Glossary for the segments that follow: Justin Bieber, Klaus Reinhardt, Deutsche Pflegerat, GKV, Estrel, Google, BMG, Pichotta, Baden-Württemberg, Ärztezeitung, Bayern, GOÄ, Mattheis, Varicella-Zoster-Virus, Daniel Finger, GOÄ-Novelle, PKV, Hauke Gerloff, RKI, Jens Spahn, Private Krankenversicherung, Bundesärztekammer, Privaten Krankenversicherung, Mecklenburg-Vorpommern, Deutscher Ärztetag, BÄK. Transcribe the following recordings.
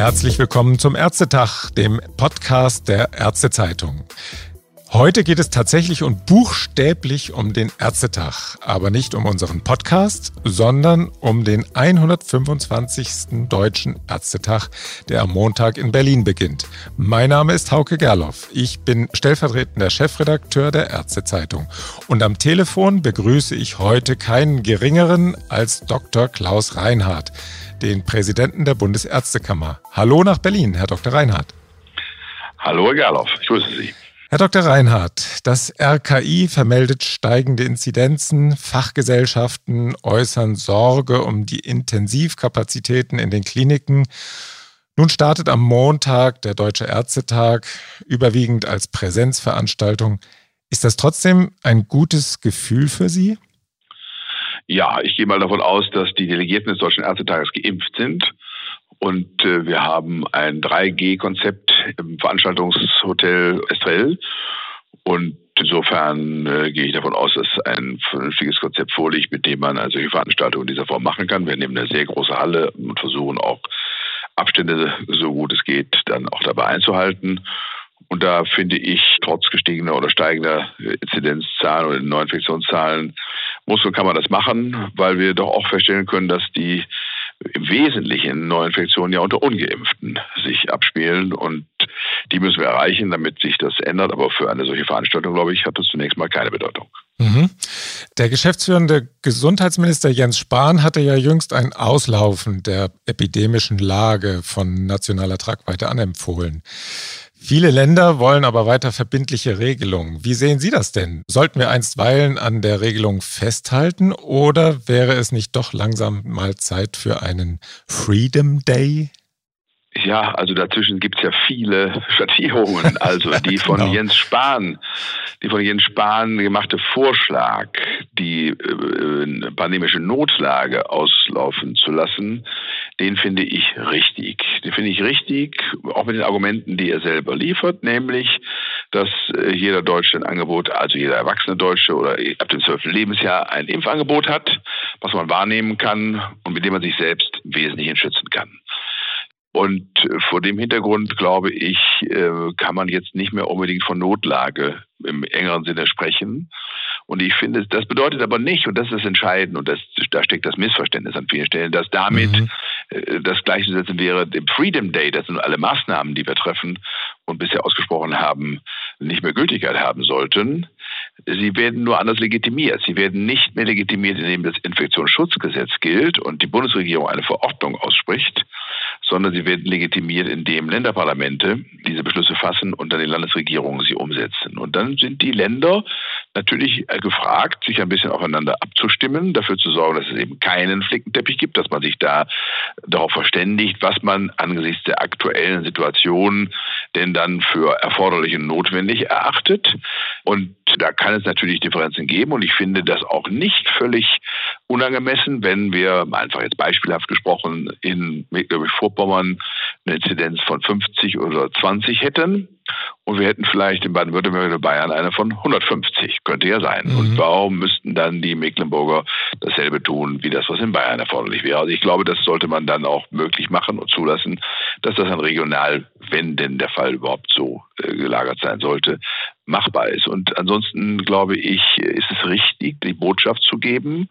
Herzlich willkommen zum Ärztetag, dem Podcast der Ärztezeitung. Heute geht es tatsächlich und buchstäblich um den Ärztetag, aber nicht um unseren Podcast, sondern um den 125. Deutschen Ärztetag, der am Montag in Berlin beginnt. Mein Name ist Hauke Gerloff, ich bin stellvertretender Chefredakteur der Ärztezeitung und am Telefon begrüße ich heute keinen geringeren als Dr. Klaus Reinhardt, den Präsidenten der Bundesärztekammer. Hallo nach Berlin, Herr Dr. Reinhardt. Hallo Herr Gerloff, ich grüße Sie. Herr Dr. Reinhardt, das RKI vermeldet steigende Inzidenzen, Fachgesellschaften äußern Sorge um die Intensivkapazitäten in den Kliniken. Nun startet am Montag der Deutsche Ärztetag, überwiegend als Präsenzveranstaltung. Ist das trotzdem ein gutes Gefühl für Sie? Ja, ich gehe mal davon aus, dass die Delegierten des Deutschen Ärztetages geimpft sind. Und wir haben ein 3G-Konzept im Veranstaltungshotel Estrel. Und insofern gehe ich davon aus, dass ein vernünftiges Konzept vorliegt, mit dem man eine solche Veranstaltung in dieser Form machen kann. Wir nehmen eine sehr große Halle und versuchen auch Abstände, so gut es geht, dann auch dabei einzuhalten. Und da finde ich, trotz gestiegener oder steigender Inzidenzzahlen oder Neuinfektionszahlen, muss und kann man das machen, weil wir doch auch feststellen können, dass die im Wesentlichen Neuinfektionen ja unter Ungeimpften sich abspielen und die müssen wir erreichen, damit sich das ändert. Aber für eine solche Veranstaltung, glaube ich, hat das zunächst mal keine Bedeutung. Mhm. Der geschäftsführende Gesundheitsminister Jens Spahn hatte ja jüngst ein Auslaufen der epidemischen Lage von nationaler Tragweite anempfohlen. Viele Länder wollen aber weiter verbindliche Regelungen. Wie sehen Sie das denn? Sollten wir einstweilen an der Regelung festhalten oder wäre es nicht doch langsam mal Zeit für einen Freedom Day? Ja, also dazwischen gibt es ja viele Schattierungen. Also die von genau. Jens Spahn gemachte Vorschlag, die pandemische Notlage auslaufen zu lassen, den finde ich richtig, auch mit den Argumenten, die er selber liefert, nämlich, dass jeder Deutsche ein Angebot, also jeder erwachsene Deutsche oder ab dem 12. Lebensjahr ein Impfangebot hat, was man wahrnehmen kann und mit dem man sich selbst im Wesentlichen schützen kann. Und vor dem Hintergrund, glaube ich, kann man jetzt nicht mehr unbedingt von Notlage im engeren Sinne sprechen. Und ich finde, das bedeutet aber nicht, und das ist entscheidend, und da steckt das Missverständnis an vielen Stellen, dass damit das gleichzusetzen wäre, dem Freedom Day, dass nun alle Maßnahmen, die wir treffen und bisher ausgesprochen haben, nicht mehr Gültigkeit haben sollten. Sie werden nur anders legitimiert. Sie werden nicht mehr legitimiert, indem das Infektionsschutzgesetz gilt und die Bundesregierung eine Verordnung ausspricht, sondern sie werden legitimiert, indem Länderparlamente diese Beschlüsse fassen und dann die Landesregierungen sie umsetzen. Und dann sind die Länder natürlich gefragt, sich ein bisschen aufeinander abzustimmen, dafür zu sorgen, dass es eben keinen Flickenteppich gibt, dass man sich da darauf verständigt, was man angesichts der aktuellen Situation denn dann für erforderlich und notwendig erachtet. Und da kann es natürlich Differenzen geben und ich finde das auch nicht völlig unangemessen, wenn wir, einfach jetzt beispielhaft gesprochen, in Mecklenburg-Vorpommern eine Inzidenz von 50 oder 20 hätten und wir hätten vielleicht in Baden-Württemberg oder Bayern eine von 150, könnte ja sein. Mhm. Und warum müssten dann die Mecklenburger dasselbe tun, wie das, was in Bayern erforderlich wäre? Also ich glaube, das sollte man dann auch möglich machen und zulassen, dass das dann regional, wenn denn der Fall überhaupt so gelagert sein sollte, machbar ist. Und ansonsten, glaube ich, ist es richtig, die Botschaft zu geben,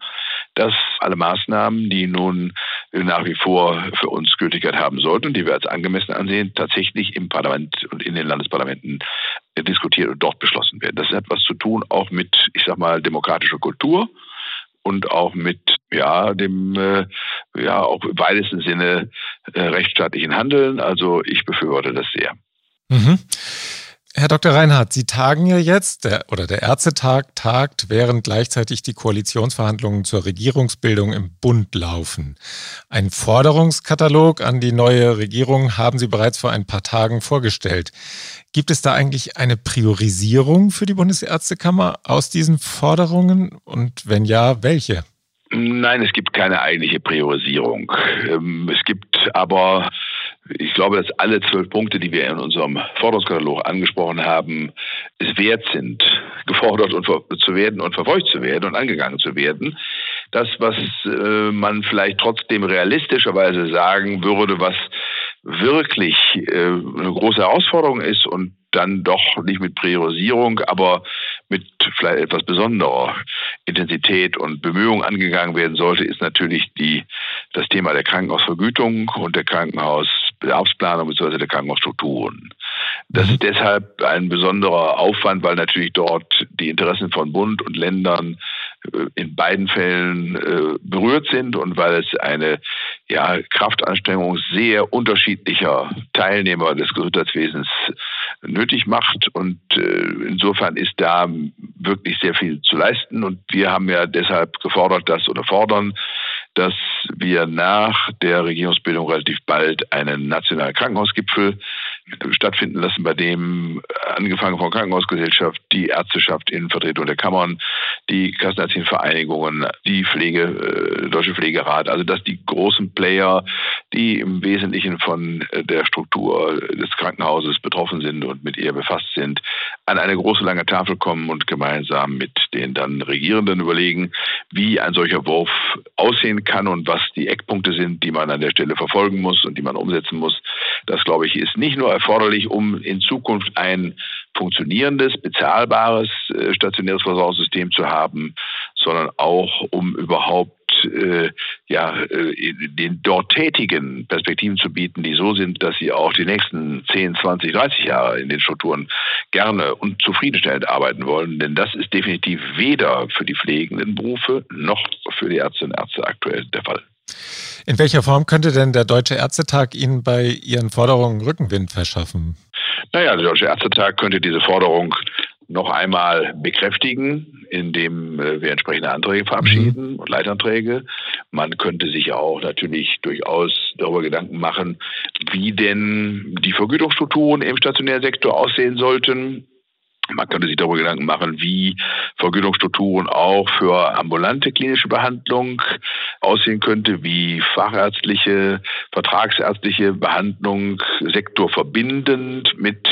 dass alle Maßnahmen, die nun nach wie vor für uns Gültigkeit haben sollten und die wir als angemessen ansehen, tatsächlich im Parlament und in den Landesparlamenten diskutiert und dort beschlossen werden. Das hat was zu tun auch mit, ich sag mal, demokratischer Kultur und auch mit auch im weitesten Sinne rechtsstaatlichen Handeln. Also ich befürworte das sehr. Mhm. Herr Dr. Reinhardt, Sie tagen ja jetzt, der Ärztetag tagt, während gleichzeitig die Koalitionsverhandlungen zur Regierungsbildung im Bund laufen. Einen Forderungskatalog an die neue Regierung haben Sie bereits vor ein paar Tagen vorgestellt. Gibt es da eigentlich eine Priorisierung für die Bundesärztekammer aus diesen Forderungen und wenn ja, welche? Nein, es gibt keine eigentliche Priorisierung. Es gibt aber... Ich glaube, dass alle 12 Punkte, die wir in unserem Forderungskatalog angesprochen haben, es wert sind, gefordert zu werden und verfolgt zu werden und angegangen zu werden. Das, was man vielleicht trotzdem realistischerweise sagen würde, was wirklich eine große Herausforderung ist und dann doch nicht mit Priorisierung, aber mit vielleicht etwas besonderer Intensität und Bemühungen angegangen werden sollte, ist natürlich das Thema der Krankenhausvergütung und der Krankenhausbedarfsplanung bzw. der Krankenhausstrukturen. Das ist deshalb ein besonderer Aufwand, weil natürlich dort die Interessen von Bund und Ländern in beiden Fällen berührt sind und weil es eine Kraftanstrengung sehr unterschiedlicher Teilnehmer des Gesundheitswesens nötig macht. Und insofern ist da wirklich sehr viel zu leisten. Und wir haben ja deshalb gefordert, fordern, dass wir nach der Regierungsbildung relativ bald einen nationalen Krankenhausgipfel stattfinden lassen, bei dem angefangen von Krankenhausgesellschaft, die Ärzteschaft in Vertretung der Kammern, die kassenärztlichen Vereinigungen, die Deutsche Pflegerat, also dass die großen Player, die im Wesentlichen von der Struktur des Krankenhauses betroffen sind und mit ihr befasst sind, an eine große lange Tafel kommen und gemeinsam mit den dann Regierenden überlegen, wie ein solcher Wurf aussehen kann und was die Eckpunkte sind, die man an der Stelle verfolgen muss und die man umsetzen muss. Das, glaube ich, ist nicht nur erforderlich, um in Zukunft ein funktionierendes, bezahlbares stationäres Versorgungssystem zu haben, sondern auch, um überhaupt den dort Tätigen Perspektiven zu bieten, die so sind, dass sie auch die nächsten 10, 20, 30 Jahre in den Strukturen gerne und zufriedenstellend arbeiten wollen. Denn das ist definitiv weder für die pflegenden Berufe noch für die Ärztinnen und Ärzte aktuell der Fall. In welcher Form könnte denn der Deutsche Ärztetag Ihnen bei Ihren Forderungen Rückenwind verschaffen? Naja, der Deutsche Ärztetag könnte diese Forderung noch einmal bekräftigen, indem wir entsprechende Anträge verabschieden und Leitanträge. Man könnte sich auch natürlich durchaus darüber Gedanken machen, wie denn die Vergütungsstrukturen im stationären Sektor aussehen sollten. Man könnte sich darüber Gedanken machen, wie Vergütungsstrukturen auch für ambulante klinische Behandlung aussehen könnte, wie fachärztliche, vertragsärztliche Behandlung sektorverbindend mit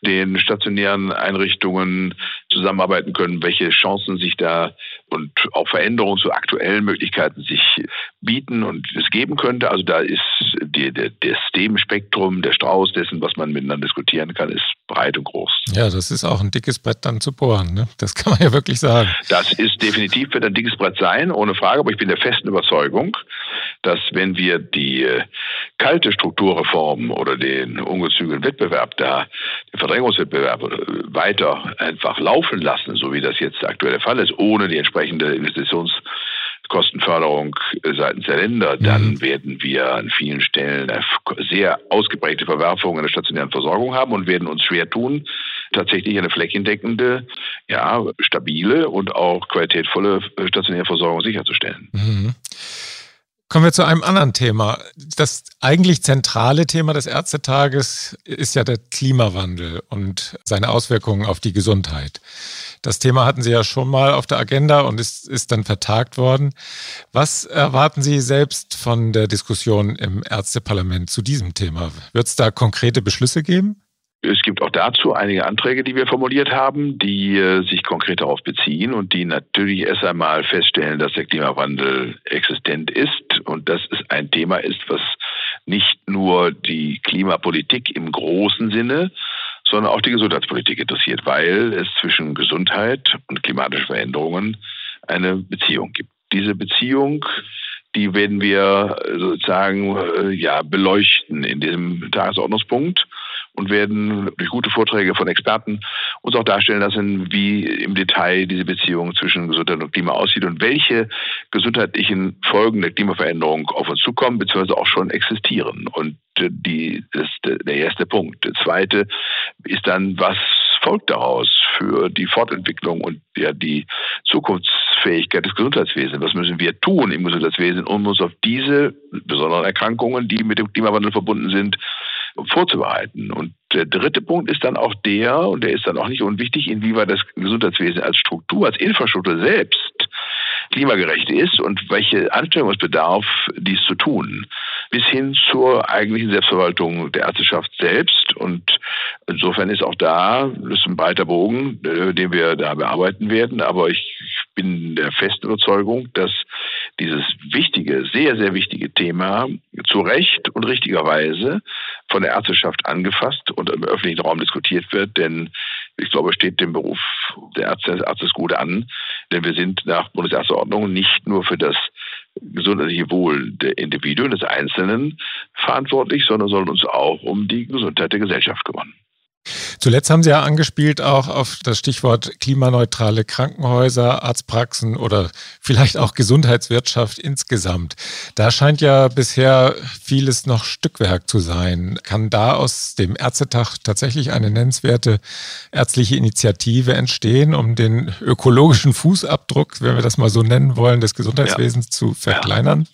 den stationären Einrichtungen zusammenarbeiten können, welche Chancen sich da und auch Veränderungen zu aktuellen Möglichkeiten sich bieten und es geben könnte. Also da ist das Themenspektrum, der Strauß dessen, was man miteinander diskutieren kann, ist breit und groß. Ja, das ist auch ein dickes Brett dann zu bohren, ne? Das kann man ja wirklich sagen. Das ist definitiv, wird ein dickes Brett sein, ohne Frage. Aber ich bin der festen Überzeugung, dass wenn wir die kalte Strukturreform oder den ungezügelten Wettbewerb den Verdrängungswettbewerb weiter einfach laufen lassen, so wie das jetzt aktuell der Fall ist, ohne die entsprechende Investitionskostenförderung seitens der Länder, dann werden wir an vielen Stellen sehr ausgeprägte Verwerfungen in der stationären Versorgung haben und werden uns schwer tun, tatsächlich eine flächendeckende, stabile und auch qualitätvolle stationäre Versorgung sicherzustellen. Mhm. Kommen wir zu einem anderen Thema. Das eigentlich zentrale Thema des Ärztetages ist ja der Klimawandel und seine Auswirkungen auf die Gesundheit. Das Thema hatten Sie ja schon mal auf der Agenda und ist dann vertagt worden. Was erwarten Sie selbst von der Diskussion im Ärzteparlament zu diesem Thema? Wird es da konkrete Beschlüsse geben? Es gibt auch dazu einige Anträge, die wir formuliert haben, die sich konkret darauf beziehen und die natürlich erst einmal feststellen, dass der Klimawandel existent ist und dass es ein Thema ist, was nicht nur die Klimapolitik im großen Sinne, sondern auch die Gesundheitspolitik interessiert, weil es zwischen Gesundheit und klimatischen Veränderungen eine Beziehung gibt. Diese Beziehung, die werden wir sozusagen beleuchten in diesem Tagesordnungspunkt und werden durch gute Vorträge von Experten uns auch darstellen lassen, wie im Detail diese Beziehung zwischen Gesundheit und Klima aussieht und welche gesundheitlichen Folgen der Klimaveränderung auf uns zukommen bzw. auch schon existieren. Und das ist der erste Punkt. Der zweite ist dann, was folgt daraus für die Fortentwicklung und die Zukunftsfähigkeit des Gesundheitswesens. Was müssen wir tun im Gesundheitswesen, um uns auf diese besonderen Erkrankungen, die mit dem Klimawandel verbunden sind, vorzubereiten? Und der dritte Punkt ist dann auch der ist dann auch nicht unwichtig, inwieweit das Gesundheitswesen als Struktur, als Infrastruktur selbst klimagerecht ist und welche Anstrengungsbedarf dies zu tun, bis hin zur eigentlichen Selbstverwaltung der Ärzteschaft selbst. Und insofern ist auch das ist ein breiter Bogen, den wir da bearbeiten werden. Aber ich bin der festen Überzeugung, dass dieses wichtige, sehr, sehr wichtige Thema zu Recht und richtigerweise von der Ärzteschaft angefasst und im öffentlichen Raum diskutiert wird, denn ich glaube, es steht dem Beruf der Ärzte, des Arztes gut an, denn wir sind nach Bundesärzteordnung nicht nur für das gesundheitliche Wohl der Individuen, des Einzelnen verantwortlich, sondern sollen uns auch um die Gesundheit der Gesellschaft kümmern. Zuletzt haben Sie ja angespielt auch auf das Stichwort klimaneutrale Krankenhäuser, Arztpraxen oder vielleicht auch Gesundheitswirtschaft insgesamt. Da scheint ja bisher vieles noch Stückwerk zu sein. Kann da aus dem Ärztetag tatsächlich eine nennenswerte ärztliche Initiative entstehen, um den ökologischen Fußabdruck, wenn wir das mal so nennen wollen, des Gesundheitswesens zu verkleinern? Ja.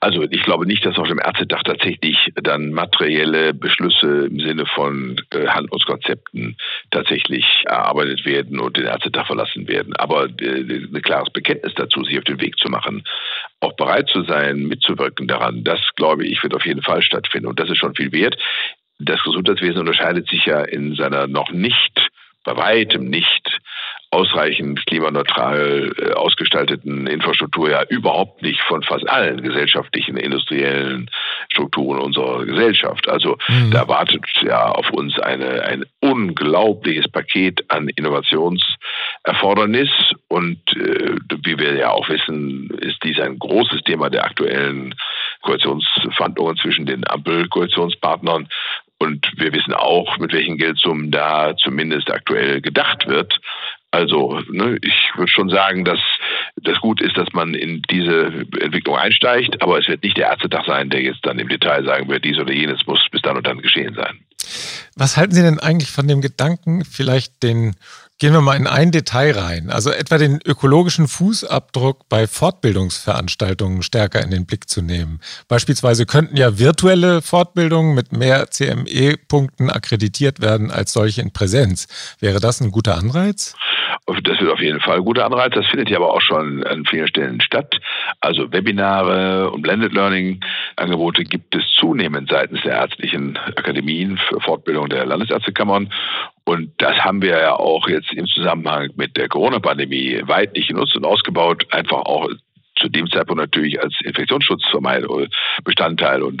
Also ich glaube nicht, dass auf dem Ärztetag tatsächlich dann materielle Beschlüsse im Sinne von Handlungskonzepten tatsächlich erarbeitet werden und den Ärztetag verlassen werden. Aber ein klares Bekenntnis dazu, sich auf den Weg zu machen, auch bereit zu sein, mitzuwirken daran, das, glaube ich, wird auf jeden Fall stattfinden. Und das ist schon viel wert. Das Gesundheitswesen unterscheidet sich ja in seiner noch nicht, bei weitem nicht, ausreichend klimaneutral ausgestalteten Infrastruktur ja überhaupt nicht von fast allen gesellschaftlichen, industriellen Strukturen unserer Gesellschaft. Also da wartet ja auf uns ein unglaubliches Paket an Innovationserfordernis und wie wir ja auch wissen, ist dies ein großes Thema der aktuellen Koalitionsverhandlungen zwischen den Ampelkoalitionspartnern. Und wir wissen auch, mit welchen Geldsummen da zumindest aktuell gedacht wird. Also, ich würde schon sagen, dass das gut ist, dass man in diese Entwicklung einsteigt. Aber es wird nicht der Ärztetag sein, der jetzt dann im Detail sagen wird, dies oder jenes muss bis dann und dann geschehen sein. Was halten Sie denn eigentlich von dem Gedanken, vielleicht gehen wir mal in ein Detail rein, also etwa den ökologischen Fußabdruck bei Fortbildungsveranstaltungen stärker in den Blick zu nehmen? Beispielsweise könnten ja virtuelle Fortbildungen mit mehr CME-Punkten akkreditiert werden als solche in Präsenz. Wäre das ein guter Anreiz? Das wird auf jeden Fall ein guter Anreiz. Das findet ja aber auch schon an vielen Stellen statt. Also Webinare und Blended Learning-Angebote gibt es zunehmend seitens der ärztlichen Akademien für Fortbildung der Landesärztekammern. Und das haben wir ja auch jetzt im Zusammenhang mit der Corona-Pandemie weitlich genutzt und ausgebaut, einfach auch zu dem Zeitpunkt natürlich als Infektionsschutzvermeidung Bestandteil und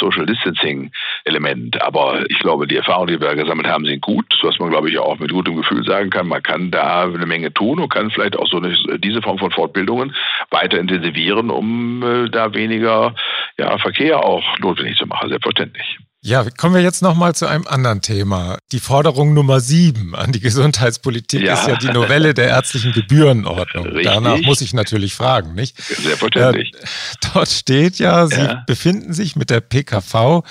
Social Distancing Element. Aber ich glaube, die Erfahrungen, die wir gesammelt haben, sind gut, was man, glaube ich, auch mit gutem Gefühl sagen kann. Man kann da eine Menge tun und kann vielleicht auch diese Form von Fortbildungen weiter intensivieren, um da weniger Verkehr auch notwendig zu machen, selbstverständlich. Ja, kommen wir jetzt nochmal zu einem anderen Thema. Die Forderung Nummer 7 an die Gesundheitspolitik ist ja die Novelle der ärztlichen Gebührenordnung. Richtig. Danach muss ich natürlich fragen, nicht? Selbstverständlich. Dort steht ja, Sie befinden sich mit der PKV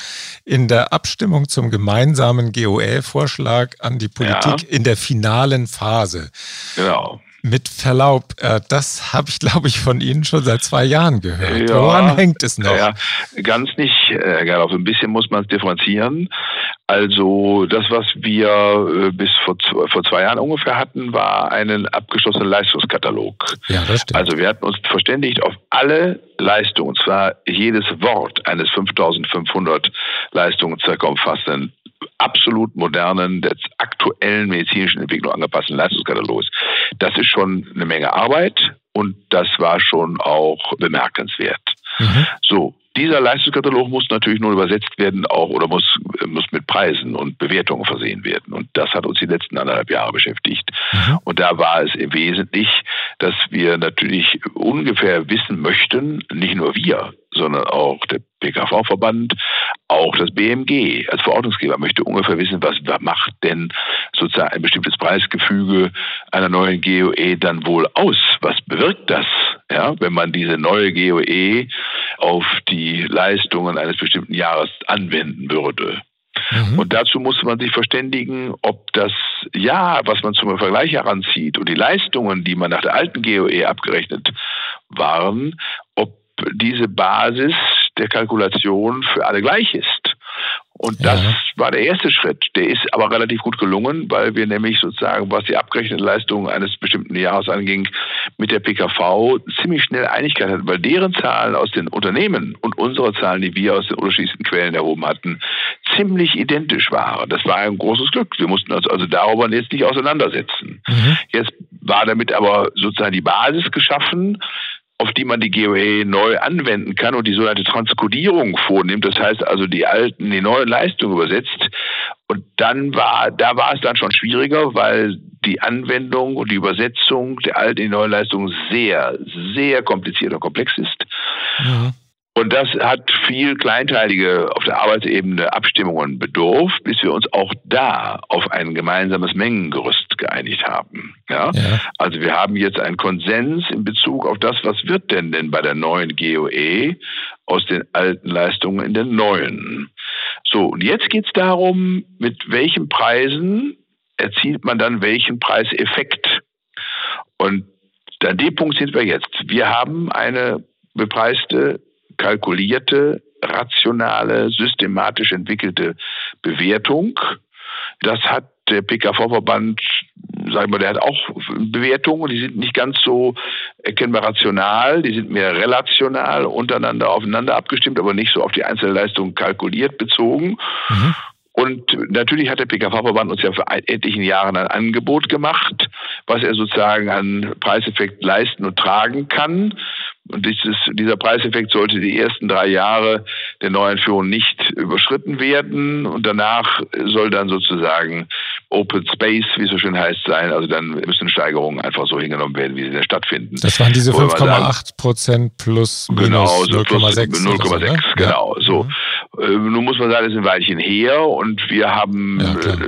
in der Abstimmung zum gemeinsamen GOÄ-Vorschlag an die Politik in der finalen Phase. Genau. Mit Verlaub, das habe ich, glaube ich, von Ihnen schon seit 2 Jahren gehört. Ja, woran hängt es noch? Ja, ganz nicht, Herr Gerloff. Ein bisschen muss man es differenzieren. Also das, was wir bis vor 2 Jahren ungefähr hatten, war einen abgeschlossenen Leistungskatalog. Ja, das stimmt. Also wir hatten uns verständigt auf alle Leistungen, und zwar jedes Wort eines 5.500 Leistungen zirkumfassenden, absolut modernen, der aktuellen medizinischen Entwicklung angepassten Leistungskatalogs. Das ist schon eine Menge Arbeit und das war schon auch bemerkenswert. Mhm. So, dieser Leistungskatalog muss natürlich nur übersetzt werden auch oder muss mit Preisen und Bewertungen versehen werden. Und das hat uns die letzten 1,5 Jahre beschäftigt. Mhm. Und da war es im Wesentlichen, dass wir natürlich ungefähr wissen möchten, nicht nur wir, sondern auch der PKV-Verband, auch das BMG als Verordnungsgeber möchte ungefähr wissen, was macht denn sozusagen ein bestimmtes Preisgefüge einer neuen GOE dann wohl aus? Was bewirkt das, wenn man diese neue GOE auf die Leistungen eines bestimmten Jahres anwenden würde? Mhm. Und dazu musste man sich verständigen, ob das was man zum Vergleich heranzieht und die Leistungen, die man nach der alten GOE abgerechnet waren, ob diese Basis der Kalkulation für alle gleich ist. Und das war der erste Schritt. Der ist aber relativ gut gelungen, weil wir nämlich sozusagen, was die abgerechnete Leistung eines bestimmten Jahres anging, mit der PKV ziemlich schnell Einigkeit hatten, weil deren Zahlen aus den Unternehmen und unsere Zahlen, die wir aus den unterschiedlichen Quellen erhoben hatten, ziemlich identisch waren. Das war ein großes Glück. Wir mussten uns also darüber jetzt nicht auseinandersetzen. Mhm. Jetzt war damit aber sozusagen die Basis geschaffen, auf die man die GOÄ neu anwenden kann und die sogenannte Transkodierung vornimmt, das heißt also die alten, die neuen Leistungen übersetzt. Und dann war es dann schon schwieriger, weil die Anwendung und die Übersetzung der alten in die neuen Leistungen sehr, sehr kompliziert und komplex ist. Ja. Und das hat viel kleinteilige auf der Arbeitsebene Abstimmungen bedurft, bis wir uns auch da auf ein gemeinsames Mengengerüst geeinigt haben. Ja? Ja. Also wir haben jetzt einen Konsens in Bezug auf das, was wird denn bei der neuen GOE aus den alten Leistungen in den neuen. So, und jetzt geht es darum, mit welchen Preisen erzielt man dann welchen Preiseffekt. Und an dem Punkt sind wir jetzt. Wir haben eine bepreiste, kalkulierte, rationale, systematisch entwickelte Bewertung. Das hat der PKV-Verband, sagen wir, der hat auch Bewertungen, die sind nicht ganz so erkennbar rational, die sind mehr relational untereinander aufeinander abgestimmt, aber nicht so auf die einzelne Leistung kalkuliert bezogen. Mhm. Und natürlich hat der PKV-Verband uns ja vor etlichen Jahren ein Angebot gemacht, was er sozusagen an Preiseffekt leisten und tragen kann. Und dieser Preiseffekt sollte die ersten 3 Jahre der Neueinführung nicht überschritten werden. Und danach soll dann sozusagen Open Space, wie es so schön heißt, sein. Also dann müssen Steigerungen einfach so hingenommen werden, wie sie denn stattfinden. Das waren diese 5,8% plus minus 0,6. Genau, so. Nun muss man sagen, das ist ein Weilchen her und wir haben,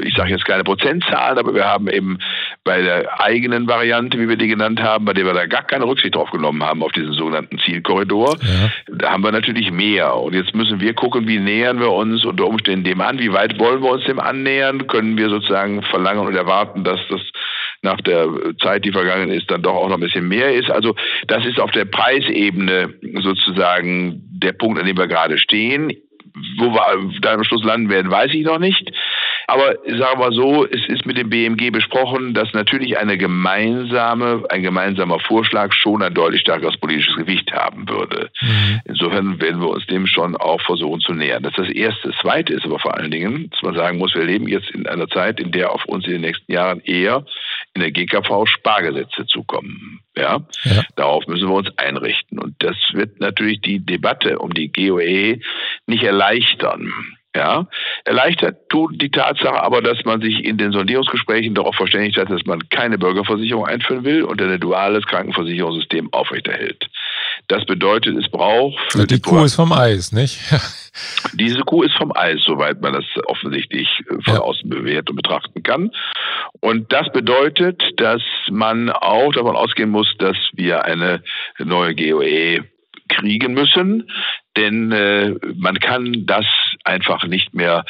ich sage jetzt keine Prozentzahlen, aber wir haben eben bei der eigenen Variante, wie wir die genannt haben, bei der wir da gar keine Rücksicht drauf genommen haben, auf diesen sogenannten Zielkorridor, da haben wir natürlich mehr. Und jetzt müssen wir gucken, wie nähern wir uns unter Umständen dem an, wie weit wollen wir uns dem annähern, können wir sozusagen verlangen und erwarten, dass das nach der Zeit, die vergangen ist, dann doch auch noch ein bisschen mehr ist. Also das ist auf der Preisebene sozusagen der Punkt, an dem wir gerade stehen. Wo wir da am Schluss landen werden, weiß ich noch nicht. Aber sagen wir so, es ist mit dem BMG besprochen, dass natürlich ein gemeinsamer Vorschlag schon ein deutlich stärkeres politisches Gewicht haben würde. Insofern werden wir uns dem schon auch versuchen zu nähern. Das ist das Erste. Das Zweite ist aber vor allen Dingen, dass man sagen muss, wir leben jetzt in einer Zeit, in der auf uns in den nächsten Jahren eher in der GKV Spargesetze zukommen. Ja. Darauf müssen wir uns einrichten. Und das wird natürlich die Debatte um die GOE nicht erleichtern. Ja, erleichtert tut die Tatsache aber, dass man sich in den Sondierungsgesprächen darauf verständigt hat, dass man keine Bürgerversicherung einführen will und ein duales Krankenversicherungssystem aufrechterhält. Das bedeutet, es braucht... Die Kuh ist vom Eis, nicht? Diese Kuh ist vom Eis, soweit man das offensichtlich von außen bewerten und betrachten kann. Und das bedeutet, dass man auch davon ausgehen muss, dass wir eine neue GOE kriegen müssen, denn man kann das einfach nicht mehr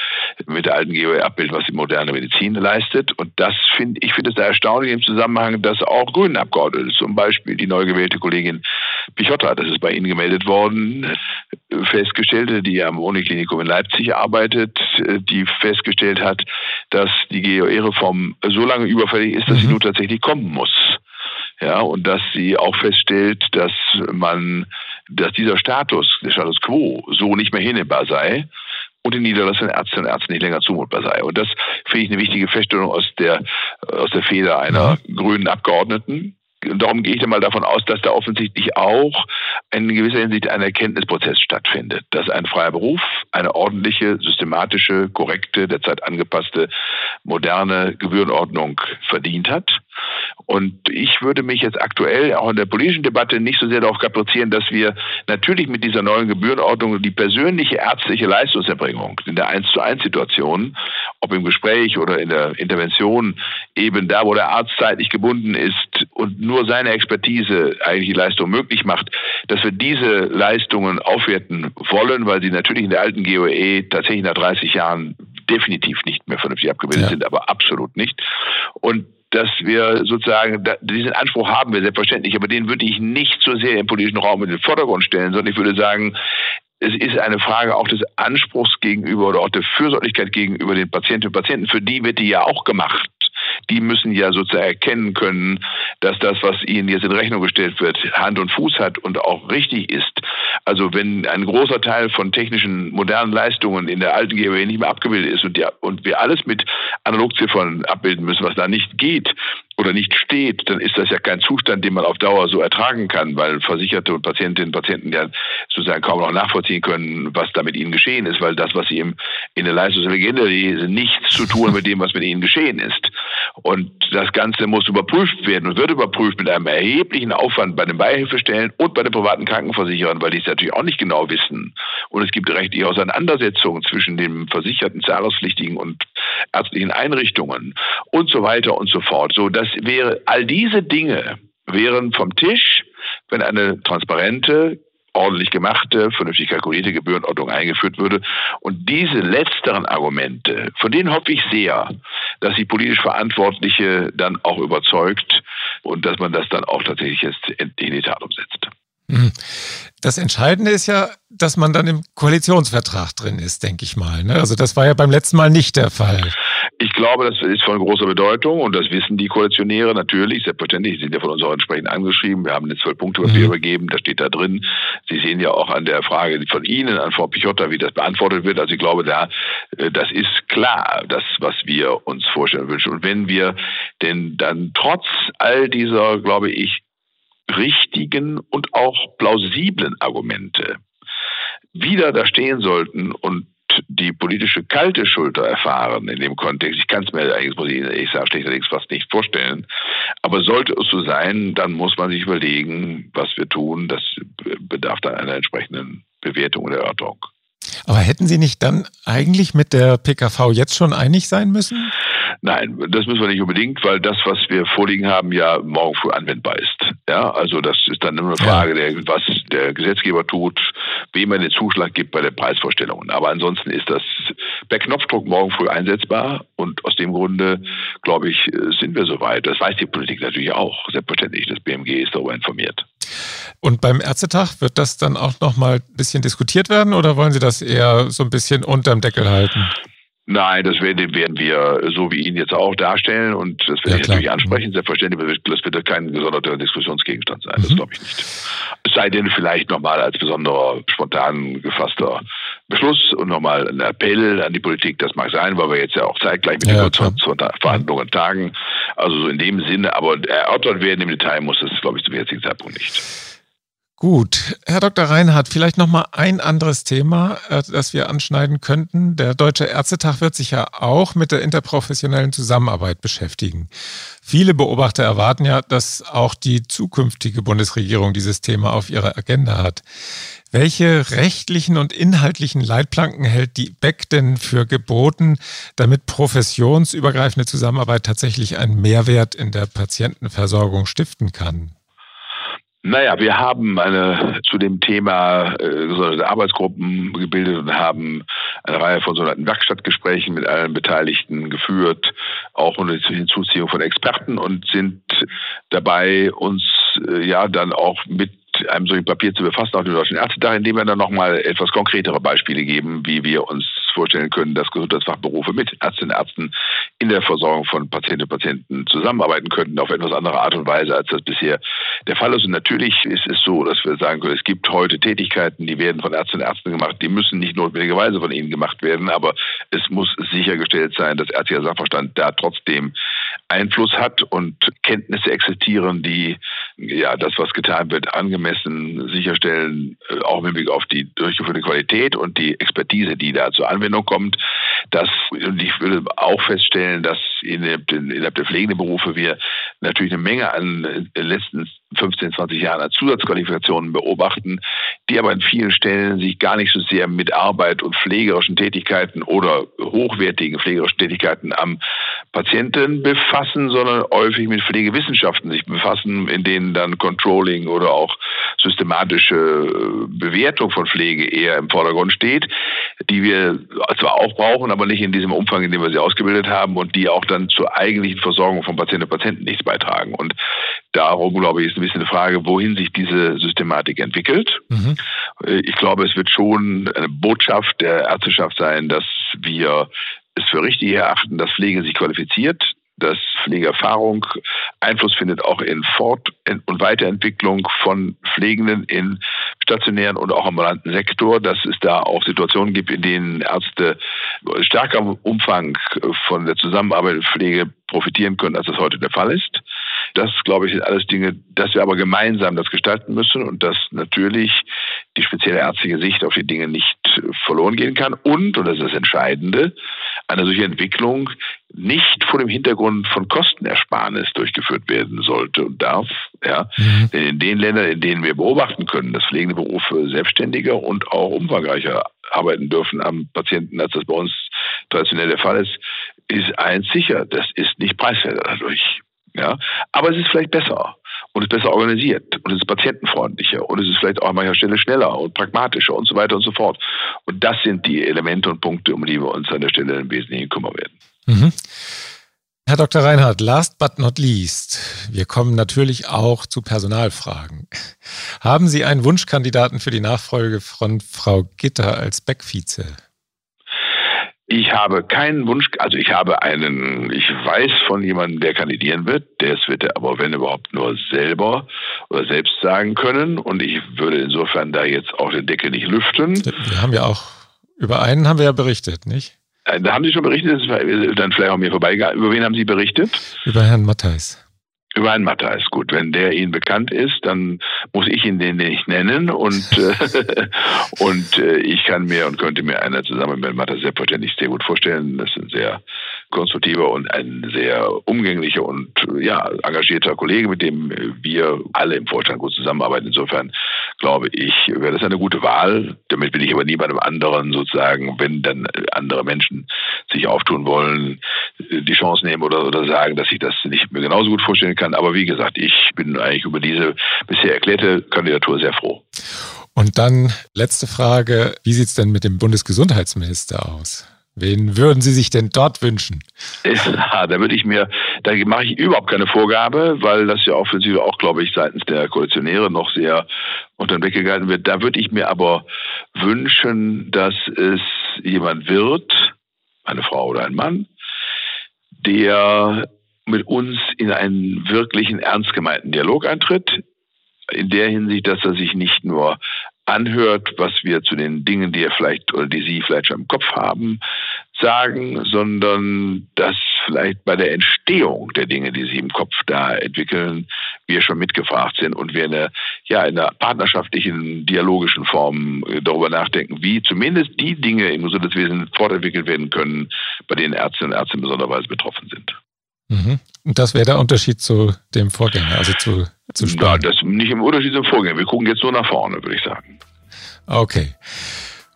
mit der alten GOE abbilden, was die moderne Medizin leistet. Und das finde es da erstaunlich im Zusammenhang, dass auch grünen Abgeordnete, zum Beispiel die neu gewählte Kollegin Pichotta, das ist bei Ihnen gemeldet worden, Festgestellte, die am Uniklinikum in Leipzig arbeitet, die festgestellt hat, dass die GOE-Reform so lange überfällig ist, dass sie nun tatsächlich kommen muss. Ja, und dass sie auch feststellt, dass dieser Status, der Status quo, so nicht mehr hinnehmbar sei und den niedergelassenen Ärztinnen und Ärzten nicht länger zumutbar sei. Und das finde ich eine wichtige Feststellung aus der Feder einer grünen Abgeordneten. Und darum gehe ich dann mal davon aus, dass da offensichtlich auch in gewisser Hinsicht ein Erkenntnisprozess stattfindet, dass ein freier Beruf eine ordentliche, systematische, korrekte, derzeit angepasste, moderne Gebührenordnung verdient hat. Und ich würde mich jetzt aktuell auch in der politischen Debatte nicht so sehr darauf kaprizieren, dass wir natürlich mit dieser neuen Gebührenordnung die persönliche ärztliche Leistungserbringung in der 1:1-Situation, ob im Gespräch oder in der Intervention, eben da, wo der Arzt zeitlich gebunden ist und nur seine Expertise eigentlich die Leistung möglich macht, dass wir diese Leistungen aufwerten wollen, weil sie natürlich in der alten GOE tatsächlich nach 30 Jahren definitiv nicht mehr vernünftig abgebildet sind, aber absolut nicht. Und dass wir sozusagen, diesen Anspruch haben wir selbstverständlich, aber den würde ich nicht so sehr im politischen Raum in den Vordergrund stellen, sondern ich würde sagen, es ist eine Frage auch des Anspruchs gegenüber oder auch der Fürsorglichkeit gegenüber den Patientinnen und Patienten. Für die wird die ja auch gemacht. Die müssen ja sozusagen erkennen können, dass das, was ihnen jetzt in Rechnung gestellt wird, Hand und Fuß hat und auch richtig ist. Also wenn ein großer Teil von technischen, modernen Leistungen in der alten GOE nicht mehr abgebildet ist und wir alles mit Analogziffern abbilden müssen, was da nicht geht, oder nicht steht, dann ist das ja kein Zustand, den man auf Dauer so ertragen kann, weil Versicherte und Patientinnen und Patienten ja sozusagen kaum noch nachvollziehen können, was da mit ihnen geschehen ist, weil das, was sie in der Leistungslegende lesen, nichts zu tun mit dem, was mit ihnen geschehen ist. Und das Ganze muss überprüft werden und wird überprüft mit einem erheblichen Aufwand bei den Beihilfestellen und bei den privaten Krankenversicherern, weil die es natürlich auch nicht genau wissen. Und es gibt rechtliche Auseinandersetzungen zwischen den versicherten, zahlungspflichtigen und ärztlichen Einrichtungen und so weiter und so fort. So, das wäre, all diese Dinge wären vom Tisch, wenn eine transparente, ordentlich gemachte, vernünftig kalkulierte Gebührenordnung eingeführt würde. Und diese letzteren Argumente, von denen hoffe ich sehr, dass die politisch Verantwortliche dann auch überzeugt und dass man das dann auch tatsächlich jetzt in die Tat umsetzt. Das Entscheidende ist ja, dass man dann im Koalitionsvertrag drin ist, denke ich mal. Also das war ja beim letzten Mal nicht der Fall. Ich glaube, das ist von großer Bedeutung und das wissen die Koalitionäre natürlich, selbstverständlich, sie sind ja von uns auch entsprechend angeschrieben, wir haben eine 12-Punkte-Papier übergeben, das steht da drin. Sie sehen ja auch an der Frage von Ihnen, an Frau Pichotta, wie das beantwortet wird. Also ich glaube, das ist klar, das, was wir uns vorstellen wünschen. Und wenn wir denn dann trotz all dieser, glaube ich, richtigen und auch plausiblen Argumente wieder da stehen sollten und die politische kalte Schulter erfahren in dem Kontext. Ich kann es mir eigentlich, muss ich ehrlich sagen, schlechterdings fast nicht vorstellen. Aber sollte es so sein, dann muss man sich überlegen, was wir tun. Das bedarf dann einer entsprechenden Bewertung und Erörterung. Aber hätten Sie nicht dann eigentlich mit der PKV jetzt schon einig sein müssen? Nein, das müssen wir nicht unbedingt, weil das, was wir vorliegen haben, ja morgen früh anwendbar ist. Ja, also das ist dann nur eine Frage, was der Gesetzgeber tut, wem er den Zuschlag gibt bei den Preisvorstellungen. Aber ansonsten ist das per Knopfdruck morgen früh einsetzbar und aus dem Grunde, glaube ich, sind wir soweit. Das weiß die Politik natürlich auch, selbstverständlich. Das BMG ist darüber informiert. Und beim Ärztetag wird das dann auch nochmal ein bisschen diskutiert werden oder wollen Sie das eher so ein bisschen unterm Deckel halten? Nein, das werden wir so wie Ihnen jetzt auch darstellen und das werde ich natürlich ansprechen. Selbstverständlich, das wird kein gesonderter Diskussionsgegenstand sein, das glaube ich nicht. Es sei denn vielleicht nochmal als besonderer, spontan gefasster Beschluss und nochmal ein Appell an die Politik, das mag sein, weil wir jetzt ja auch zeitgleich mit den Koalitionsverhandlungen tagen. Also so in dem Sinne, aber erörtert werden im Detail muss das, glaube ich, zum jetzigen Zeitpunkt nicht. Gut. Herr Dr. Reinhardt, vielleicht nochmal ein anderes Thema, das wir anschneiden könnten. Der Deutsche Ärztetag wird sich ja auch mit der interprofessionellen Zusammenarbeit beschäftigen. Viele Beobachter erwarten ja, dass auch die zukünftige Bundesregierung dieses Thema auf ihrer Agenda hat. Welche rechtlichen und inhaltlichen Leitplanken hält die BEK denn für geboten, damit professionsübergreifende Zusammenarbeit tatsächlich einen Mehrwert in der Patientenversorgung stiften kann? Naja, wir haben zu dem Thema gesonderte Arbeitsgruppen gebildet und haben eine Reihe von sogenannten Werkstattgesprächen mit allen Beteiligten geführt, auch unter Hinzuziehung von Experten und sind dabei, uns dann auch mit einem solchen Papier zu befassen, auch den Deutschen Ärztetag, indem wir dann nochmal etwas konkretere Beispiele geben, wie wir uns vorstellen können, dass Gesundheitsfachberufe mit Ärztinnen und Ärzten in der Versorgung von Patientinnen und Patienten zusammenarbeiten könnten, auf etwas andere Art und Weise, als das bisher der Fall ist. Und natürlich ist es so, dass wir sagen können, es gibt heute Tätigkeiten, die werden von Ärztinnen und Ärzten gemacht, die müssen nicht notwendigerweise von ihnen gemacht werden, aber es muss sichergestellt sein, dass ärztlicher Sachverstand da trotzdem Einfluss hat und Kenntnisse existieren, die das, was getan wird, angemessen sicherstellen, auch im Hinblick auf die durchgeführte Qualität und die Expertise, die da zur Anwendung kommt. Und ich würde auch feststellen, dass innerhalb der pflegenden Berufe wir natürlich eine Menge an letzten 15, 20 Jahren an Zusatzqualifikationen beobachten, die aber an vielen Stellen sich gar nicht so sehr mit Arbeit und pflegerischen Tätigkeiten oder hochwertigen pflegerischen Tätigkeiten am Patienten befassen, sondern häufig mit Pflegewissenschaften sich befassen, in denen dann Controlling oder auch systematische Bewertung von Pflege eher im Vordergrund steht, die wir zwar auch brauchen, aber nicht in diesem Umfang, in dem wir sie ausgebildet haben und die auch dann zur eigentlichen Versorgung von Patientinnen und Patienten nichts beitragen. Und darum, glaube ich, ist ein bisschen eine Frage, wohin sich diese Systematik entwickelt. Ich glaube, es wird schon eine Botschaft der Ärzteschaft sein, dass wir es für richtig erachten, dass Pflege sich qualifiziert, dass Pflegeerfahrung Einfluss findet auch in Fort- und Weiterentwicklung von Pflegenden im stationären und auch ambulanten Sektor, dass es da auch Situationen gibt, in denen Ärzte stärker im Umfang von der Zusammenarbeit mit Pflege profitieren können, als das heute der Fall ist. Das, glaube ich, sind alles Dinge, dass wir aber gemeinsam das gestalten müssen und dass natürlich die spezielle ärztliche Sicht auf die Dinge nicht verloren gehen kann und das ist das Entscheidende, eine solche Entwicklung nicht vor dem Hintergrund von Kostenersparnis durchgeführt werden sollte und darf. Ja. Mhm. Denn in den Ländern, in denen wir beobachten können, dass pflegende Berufe selbstständiger und auch umfangreicher arbeiten dürfen am Patienten, als das bei uns traditionell der Fall ist eins sicher, das ist nicht preiswerter dadurch. Ja, aber es ist vielleicht besser und es ist besser organisiert und es ist patientenfreundlicher und es ist vielleicht auch an mancher Stelle schneller und pragmatischer und so weiter und so fort. Und das sind die Elemente und Punkte, um die wir uns an der Stelle im Wesentlichen kümmern werden. Mhm. Herr Dr. Reinhardt, last but not least, wir kommen natürlich auch zu Personalfragen. Haben Sie einen Wunschkandidaten für die Nachfolge von Frau Gitter als Beck-Vize? Ich habe keinen Wunsch, also ich weiß von jemandem, der kandidieren wird, das wird er aber, wenn überhaupt, nur selber oder selbst sagen können und ich würde insofern da jetzt auch den Deckel nicht lüften. Über einen haben wir ja berichtet, nicht? Da haben Sie schon berichtet, das ist dann vielleicht auch mir vorbeigegangen. Über wen haben Sie berichtet? Über Herrn Mattheis. Über einen Mattheis, gut. Wenn der Ihnen bekannt ist, dann muss ich ihn den nicht nennen und ich kann mir und könnte mir einer zusammen mit Mattheis selbstverständlich sehr gut vorstellen. Das ist ein sehr konstruktiver und ein sehr umgänglicher und ja engagierter Kollege, mit dem wir alle im Vorstand gut zusammenarbeiten. Insofern glaube ich, wäre das eine gute Wahl. Damit will ich aber niemandem anderen sozusagen, wenn dann andere Menschen sich auftun wollen, die Chance nehmen oder sagen, dass ich das nicht mir genauso gut vorstellen kann. Aber wie gesagt, ich bin eigentlich über diese bisher erklärte Kandidatur sehr froh. Und dann letzte Frage, wie sieht es denn mit dem Bundesgesundheitsminister aus? Wen würden Sie sich denn dort wünschen? Ja, da mache ich überhaupt keine Vorgabe, weil das ja offensiv auch, glaube ich, seitens der Koalitionäre noch sehr unter den Blick gehalten wird. Da würde ich mir aber wünschen, dass es jemand wird, eine Frau oder ein Mann, der mit uns in einen wirklichen, ernst gemeinten Dialog eintritt, in der Hinsicht, dass er sich nicht nur anhört, was wir zu den Dingen, die Sie vielleicht schon im Kopf haben, sagen, sondern dass vielleicht bei der Entstehung der Dinge, die Sie im Kopf da entwickeln, wir schon mitgefragt sind und wir in einer partnerschaftlichen, dialogischen Form darüber nachdenken, wie zumindest die Dinge im Gesundheitswesen fortentwickelt werden können, bei denen Ärztinnen und Ärzte besonderweise betroffen sind. Mhm. Und das wäre der Unterschied zu dem Vorgänger, also zu Spahn. Ja, das nicht im Unterschied zum Vorgänger. Wir gucken jetzt nur nach vorne, würde ich sagen. Okay.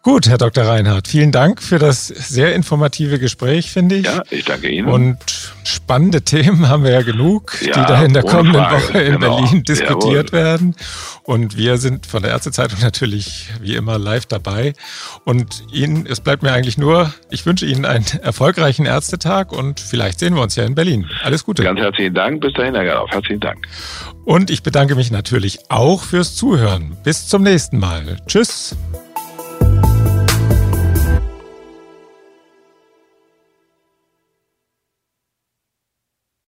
Gut, Herr Dr. Reinhardt, vielen Dank für das sehr informative Gespräch, finde ich. Ja, ich danke Ihnen. Und spannende Themen haben wir ja genug, die da in der kommenden Woche in Berlin diskutiert werden. Und wir sind von der Ärztezeitung natürlich wie immer live dabei. Und Ihnen, es bleibt mir eigentlich nur, ich wünsche Ihnen einen erfolgreichen Ärztetag und vielleicht sehen wir uns ja in Berlin. Alles Gute. Ganz herzlichen Dank. Bis dahin, Herr Gerloff. Herzlichen Dank. Und ich bedanke mich natürlich auch fürs Zuhören. Bis zum nächsten Mal. Tschüss.